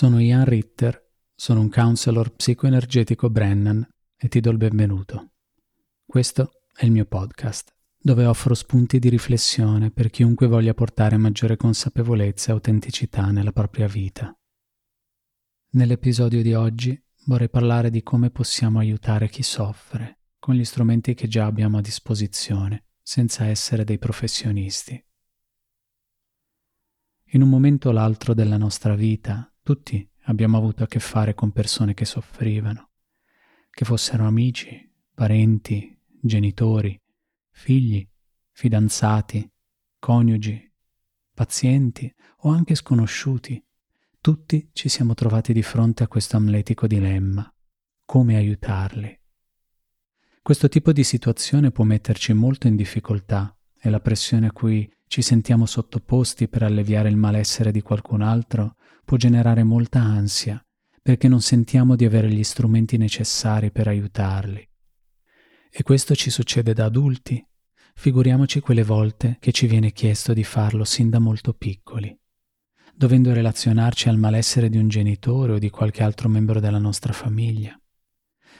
Sono Ian Ritter, sono un counselor psicoenergetico Brennan e ti do il benvenuto. Questo è il mio podcast, dove offro spunti di riflessione per chiunque voglia portare maggiore consapevolezza e autenticità nella propria vita. Nell'episodio di oggi vorrei parlare di come possiamo aiutare chi soffre con gli strumenti che già abbiamo a disposizione, senza essere dei professionisti. In un momento o l'altro della nostra vita, tutti abbiamo avuto a che fare con persone che soffrivano, che fossero amici, parenti, genitori, figli, fidanzati, coniugi, pazienti o anche sconosciuti. Tutti ci siamo trovati di fronte a questo amletico dilemma: come aiutarli? Questo tipo di situazione può metterci molto in difficoltà e la pressione a cui ci sentiamo sottoposti per alleviare il malessere di qualcun altro può generare molta ansia, perché non sentiamo di avere gli strumenti necessari per aiutarli. E questo ci succede da adulti, figuriamoci quelle volte che ci viene chiesto di farlo sin da molto piccoli, dovendo relazionarci al malessere di un genitore o di qualche altro membro della nostra famiglia.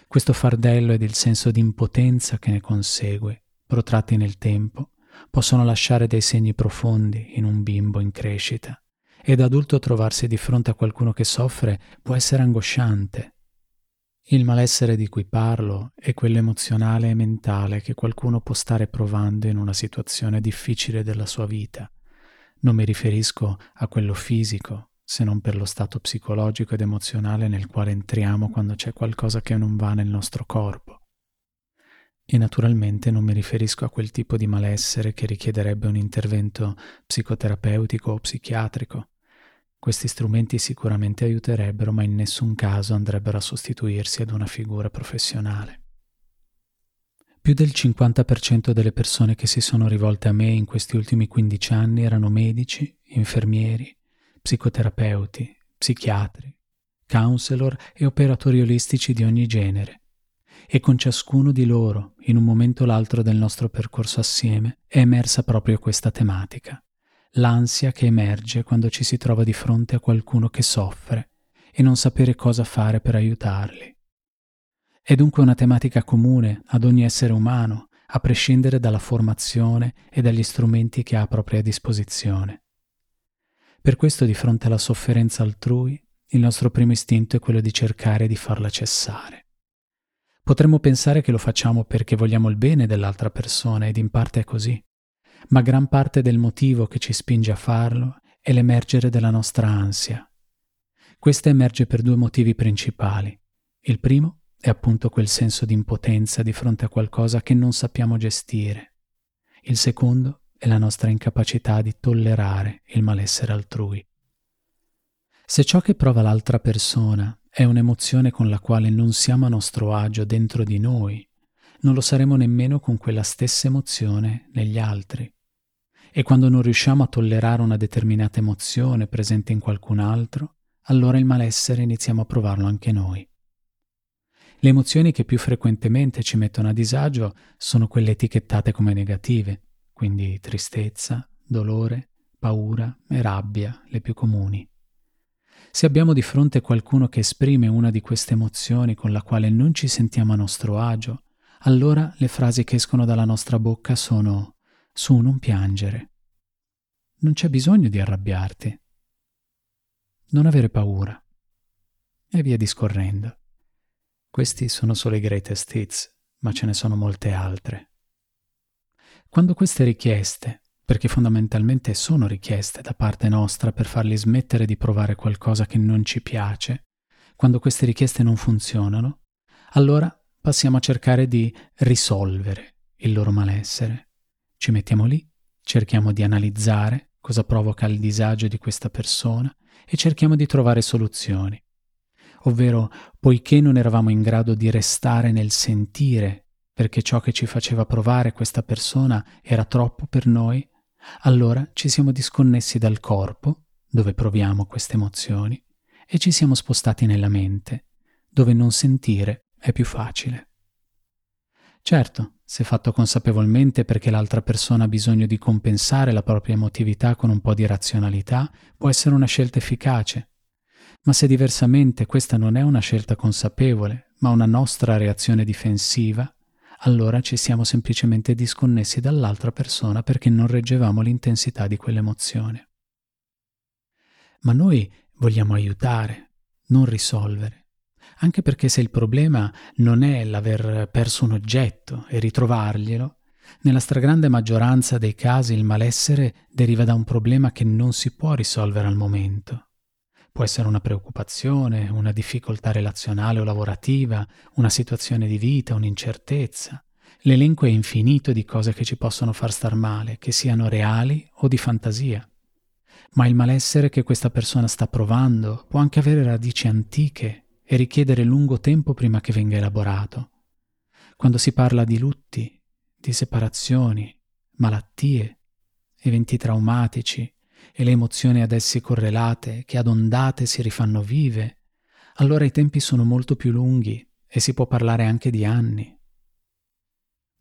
Questo fardello ed il senso di impotenza che ne consegue, protratti nel tempo, possono lasciare dei segni profondi in un bimbo in crescita, e da adulto trovarsi di fronte a qualcuno che soffre può essere angosciante. Il malessere di cui parlo è quello emozionale e mentale che qualcuno può stare provando in una situazione difficile della sua vita. Non mi riferisco a quello fisico, se non per lo stato psicologico ed emozionale nel quale entriamo quando c'è qualcosa che non va nel nostro corpo. E naturalmente non mi riferisco a quel tipo di malessere che richiederebbe un intervento psicoterapeutico o psichiatrico. Questi strumenti sicuramente aiuterebbero, ma in nessun caso andrebbero a sostituirsi ad una figura professionale. Più del 50% delle persone che si sono rivolte a me in questi ultimi 15 anni erano medici, infermieri, psicoterapeuti, psichiatri, counselor e operatori olistici di ogni genere. E con ciascuno di loro, in un momento o l'altro del nostro percorso assieme, è emersa proprio questa tematica, l'ansia che emerge quando ci si trova di fronte a qualcuno che soffre e non sapere cosa fare per aiutarli. È dunque una tematica comune ad ogni essere umano, a prescindere dalla formazione e dagli strumenti che ha a propria disposizione. Per questo, di fronte alla sofferenza altrui, il nostro primo istinto è quello di cercare di farla cessare. Potremmo pensare che lo facciamo perché vogliamo il bene dell'altra persona, ed in parte è così, ma gran parte del motivo che ci spinge a farlo è l'emergere della nostra ansia. Questa emerge per due motivi principali. Il primo è appunto quel senso di impotenza di fronte a qualcosa che non sappiamo gestire. Il secondo è la nostra incapacità di tollerare il malessere altrui. Se ciò che prova l'altra persona è un'emozione con la quale non siamo a nostro agio dentro di noi, non lo saremo nemmeno con quella stessa emozione negli altri. E quando non riusciamo a tollerare una determinata emozione presente in qualcun altro, allora il malessere iniziamo a provarlo anche noi. Le emozioni che più frequentemente ci mettono a disagio sono quelle etichettate come negative, quindi tristezza, dolore, paura e rabbia, le più comuni. Se abbiamo di fronte qualcuno che esprime una di queste emozioni con la quale non ci sentiamo a nostro agio, allora le frasi che escono dalla nostra bocca sono: su, non piangere. Non c'è bisogno di arrabbiarti. Non avere paura. E via discorrendo. Questi sono solo i greatest hits, ma ce ne sono molte altre. Quando queste richieste, perché fondamentalmente sono richieste da parte nostra per farli smettere di provare qualcosa che non ci piace, quando queste richieste non funzionano, allora passiamo a cercare di risolvere il loro malessere. Ci mettiamo lì, cerchiamo di analizzare cosa provoca il disagio di questa persona e cerchiamo di trovare soluzioni. Ovvero, poiché non eravamo in grado di restare nel sentire perché ciò che ci faceva provare questa persona era troppo per noi, allora ci siamo disconnessi dal corpo, dove proviamo queste emozioni, e ci siamo spostati nella mente, dove non sentire è più facile. Certo, se fatto consapevolmente perché l'altra persona ha bisogno di compensare la propria emotività con un po' di razionalità, può essere una scelta efficace, Ma se diversamente questa non è una scelta consapevole, ma una nostra reazione difensiva, allora ci siamo semplicemente disconnessi dall'altra persona perché non reggevamo l'intensità di quell'emozione. Ma noi vogliamo aiutare, non risolvere, anche perché se il problema non è l'aver perso un oggetto e ritrovarglielo, nella stragrande maggioranza dei casi il malessere deriva da un problema che non si può risolvere al momento. Può essere una preoccupazione, una difficoltà relazionale o lavorativa, una situazione di vita, un'incertezza. L'elenco è infinito di cose che ci possono far star male, che siano reali o di fantasia. Ma il malessere che questa persona sta provando può anche avere radici antiche e richiedere lungo tempo prima che venga elaborato. Quando si parla di lutti, di separazioni, malattie, eventi traumatici e le emozioni ad essi correlate che ad ondate si rifanno vive, allora i tempi sono molto più lunghi e si può parlare anche di anni.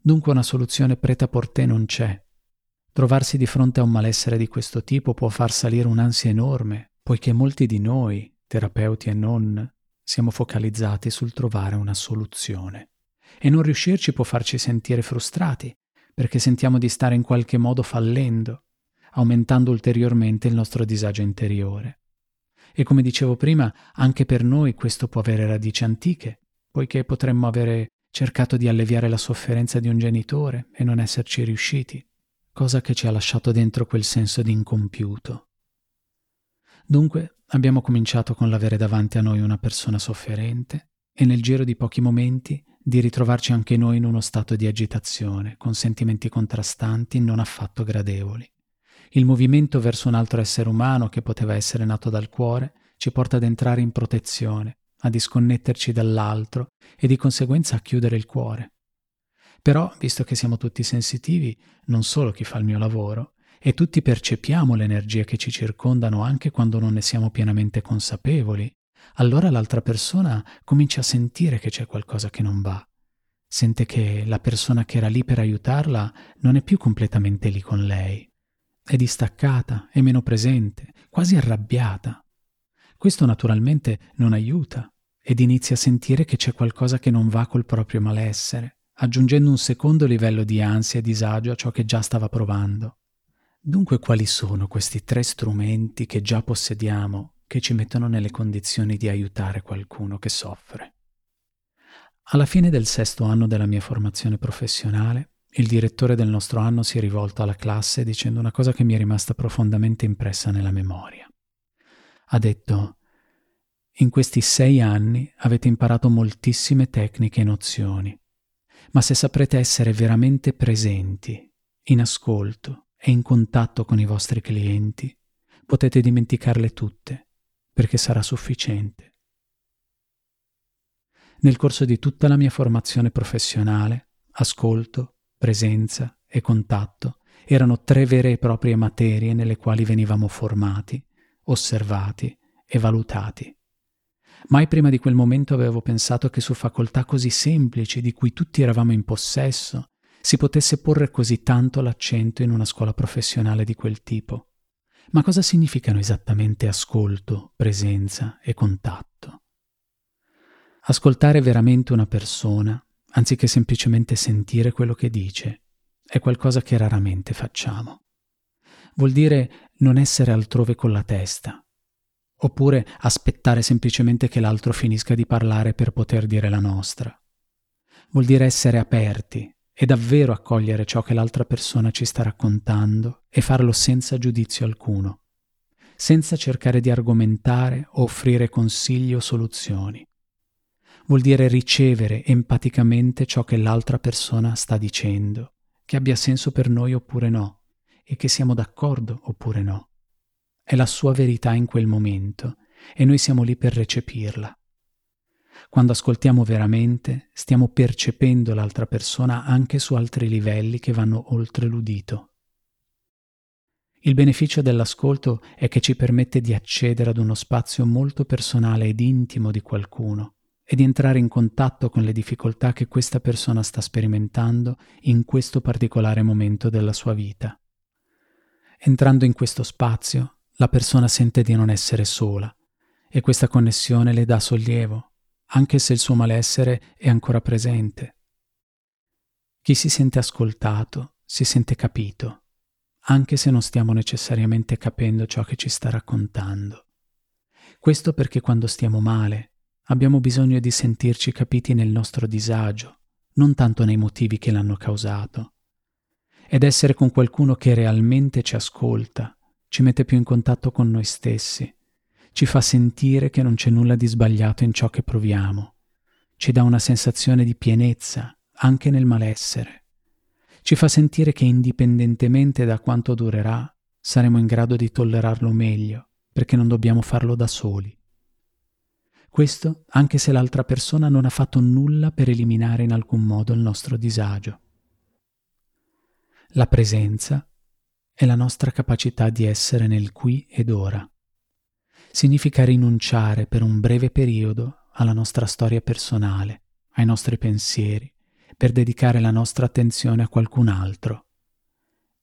Dunque una soluzione preta por te non c'è. Trovarsi di fronte a un malessere di questo tipo può far salire un'ansia enorme, poiché molti di noi, terapeuti e non, siamo focalizzati sul trovare una soluzione. E non riuscirci può farci sentire frustrati, perché sentiamo di stare in qualche modo fallendo, aumentando ulteriormente il nostro disagio interiore. E come dicevo prima, anche per noi questo può avere radici antiche, poiché potremmo avere cercato di alleviare la sofferenza di un genitore e non esserci riusciti, cosa che ci ha lasciato dentro quel senso di incompiuto. Dunque, abbiamo cominciato con l'avere davanti a noi una persona sofferente e nel giro di pochi momenti di ritrovarci anche noi in uno stato di agitazione, con sentimenti contrastanti non affatto gradevoli. Il movimento verso un altro essere umano che poteva essere nato dal cuore ci porta ad entrare in protezione, a disconnetterci dall'altro e di conseguenza a chiudere il cuore. Però, visto che siamo tutti sensitivi, non solo chi fa il mio lavoro, e tutti percepiamo le energie che ci circondano anche quando non ne siamo pienamente consapevoli, allora l'altra persona comincia a sentire che c'è qualcosa che non va. Sente che la persona che era lì per aiutarla non è più completamente lì con lei. È distaccata, è meno presente, quasi arrabbiata. Questo naturalmente non aiuta ed inizia a sentire che c'è qualcosa che non va col proprio malessere, aggiungendo un secondo livello di ansia e disagio a ciò che già stava provando. Dunque, quali sono questi tre strumenti che già possediamo che ci mettono nelle condizioni di aiutare qualcuno che soffre? Alla fine del 6° anno della mia formazione professionale, il direttore del nostro anno si è rivolto alla classe dicendo una cosa che mi è rimasta profondamente impressa nella memoria. Ha detto: «In questi 6 anni avete imparato moltissime tecniche e nozioni, ma se saprete essere veramente presenti, in ascolto e in contatto con i vostri clienti, potete dimenticarle tutte, perché sarà sufficiente». Nel corso di tutta la mia formazione professionale, ascolto, presenza e contatto erano 3 vere e proprie materie nelle quali venivamo formati, osservati e valutati. Mai prima di quel momento avevo pensato che su facoltà così semplici di cui tutti eravamo in possesso si potesse porre così tanto l'accento in una scuola professionale di quel tipo. Ma cosa significano esattamente ascolto, presenza e contatto? Ascoltare veramente una persona, anziché semplicemente sentire quello che dice, è qualcosa che raramente facciamo. Vuol dire non essere altrove con la testa, oppure aspettare semplicemente che l'altro finisca di parlare per poter dire la nostra. Vuol dire essere aperti e davvero accogliere ciò che l'altra persona ci sta raccontando e farlo senza giudizio alcuno, senza cercare di argomentare o offrire consigli o soluzioni. Vuol dire ricevere empaticamente ciò che l'altra persona sta dicendo, che abbia senso per noi oppure no, e che siamo d'accordo oppure no. È la sua verità in quel momento e noi siamo lì per recepirla. Quando ascoltiamo veramente, stiamo percependo l'altra persona anche su altri livelli che vanno oltre l'udito. Il beneficio dell'ascolto è che ci permette di accedere ad uno spazio molto personale ed intimo di qualcuno e di entrare in contatto con le difficoltà che questa persona sta sperimentando in questo particolare momento della sua vita. Entrando in questo spazio, la persona sente di non essere sola e questa connessione le dà sollievo, anche se il suo malessere è ancora presente. Chi si sente ascoltato si sente capito, anche se non stiamo necessariamente capendo ciò che ci sta raccontando. Questo perché quando stiamo male abbiamo bisogno di sentirci capiti nel nostro disagio, non tanto nei motivi che l'hanno causato. Ed essere con qualcuno che realmente ci ascolta ci mette più in contatto con noi stessi, ci fa sentire che non c'è nulla di sbagliato in ciò che proviamo, ci dà una sensazione di pienezza anche nel malessere, ci fa sentire che indipendentemente da quanto durerà saremo in grado di tollerarlo meglio, perché non dobbiamo farlo da soli. Questo anche se l'altra persona non ha fatto nulla per eliminare in alcun modo il nostro disagio. La presenza è la nostra capacità di essere nel qui ed ora. Significa rinunciare per un breve periodo alla nostra storia personale, ai nostri pensieri, per dedicare la nostra attenzione a qualcun altro.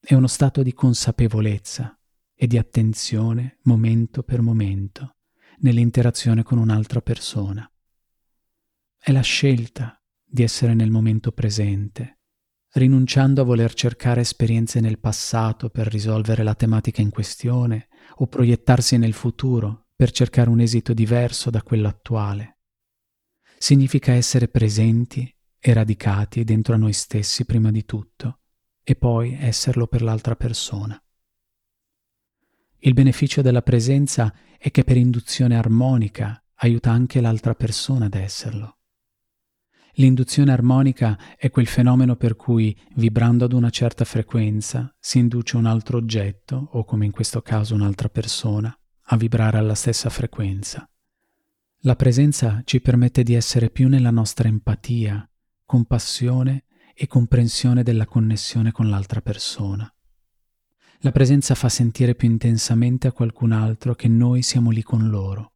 È uno stato di consapevolezza e di attenzione momento per momento nell'interazione con un'altra persona. È la scelta di essere nel momento presente, rinunciando a voler cercare esperienze nel passato per risolvere la tematica in questione o proiettarsi nel futuro per cercare un esito diverso da quello attuale. Significa essere presenti e radicati dentro a noi stessi prima di tutto e poi esserlo per l'altra persona. Il beneficio della presenza è che per induzione armonica aiuta anche l'altra persona ad esserlo. L'induzione armonica è quel fenomeno per cui, vibrando ad una certa frequenza, si induce un altro oggetto, o come in questo caso un'altra persona, a vibrare alla stessa frequenza. La presenza ci permette di essere più nella nostra empatia, compassione e comprensione della connessione con l'altra persona. La presenza fa sentire più intensamente a qualcun altro che noi siamo lì con loro.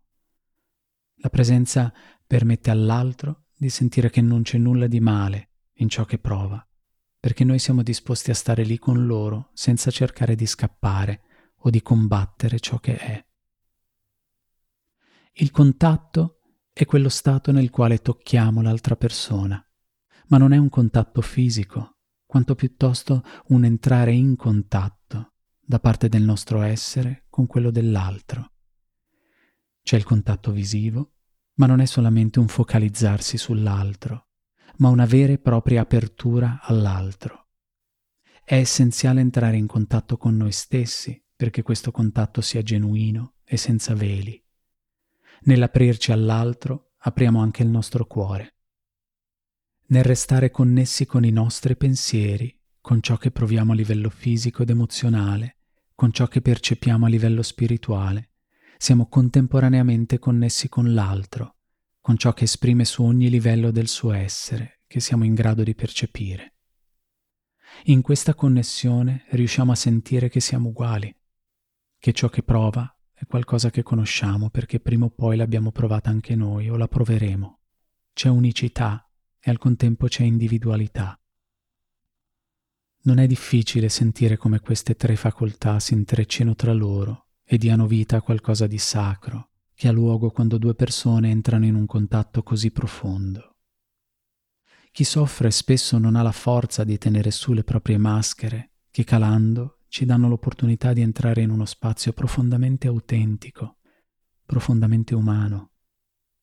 La presenza permette all'altro di sentire che non c'è nulla di male in ciò che prova, perché noi siamo disposti a stare lì con loro senza cercare di scappare o di combattere ciò che è. Il contatto è quello stato nel quale tocchiamo l'altra persona, ma non è un contatto fisico, quanto piuttosto un entrare in contatto da parte del nostro essere con quello dell'altro. C'è il contatto visivo, ma non è solamente un focalizzarsi sull'altro, ma una vera e propria apertura all'altro. È essenziale entrare in contatto con noi stessi perché questo contatto sia genuino e senza veli. Nell'aprirci all'altro apriamo anche il nostro cuore. Nel restare connessi con i nostri pensieri, con ciò che proviamo a livello fisico ed emozionale, con ciò che percepiamo a livello spirituale, siamo contemporaneamente connessi con l'altro, con ciò che esprime su ogni livello del suo essere che siamo in grado di percepire. In questa connessione riusciamo a sentire che siamo uguali, che ciò che prova è qualcosa che conosciamo perché prima o poi l'abbiamo provata anche noi o la proveremo. C'è unicità e al contempo c'è individualità. Non è difficile sentire come queste tre facoltà si intreccino tra loro e diano vita a qualcosa di sacro che ha luogo quando due persone entrano in un contatto così profondo. Chi soffre spesso non ha la forza di tenere su le proprie maschere che calando ci danno l'opportunità di entrare in uno spazio profondamente autentico, profondamente umano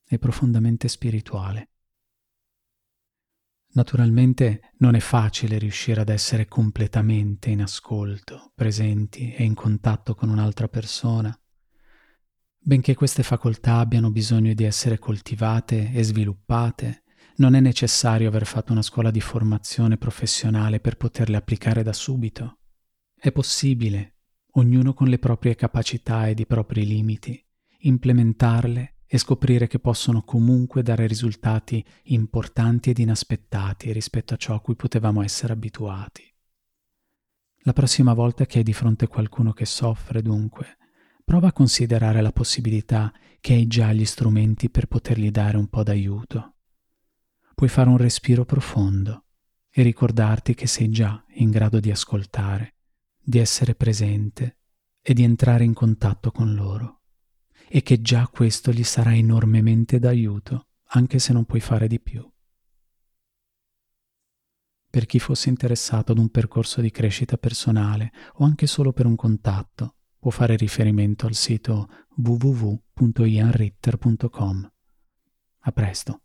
e profondamente spirituale. Naturalmente non è facile riuscire ad essere completamente in ascolto, presenti e in contatto con un'altra persona, benché queste facoltà abbiano bisogno di essere coltivate e sviluppate, non è necessario aver fatto una scuola di formazione professionale per poterle applicare da subito. È possibile, ognuno con le proprie capacità ed i propri limiti, implementarle e scoprire che possono comunque dare risultati importanti ed inaspettati rispetto a ciò a cui potevamo essere abituati. La prossima volta che hai di fronte qualcuno che soffre, dunque, prova a considerare la possibilità che hai già gli strumenti per potergli dare un po' d'aiuto. Puoi fare un respiro profondo e ricordarti che sei già in grado di ascoltare, di essere presente e di entrare in contatto con loro. e che già questo gli sarà enormemente d'aiuto, anche se non puoi fare di più. Per chi fosse interessato ad un percorso di crescita personale o anche solo per un contatto, può fare riferimento al sito www.ianritter.com. A presto.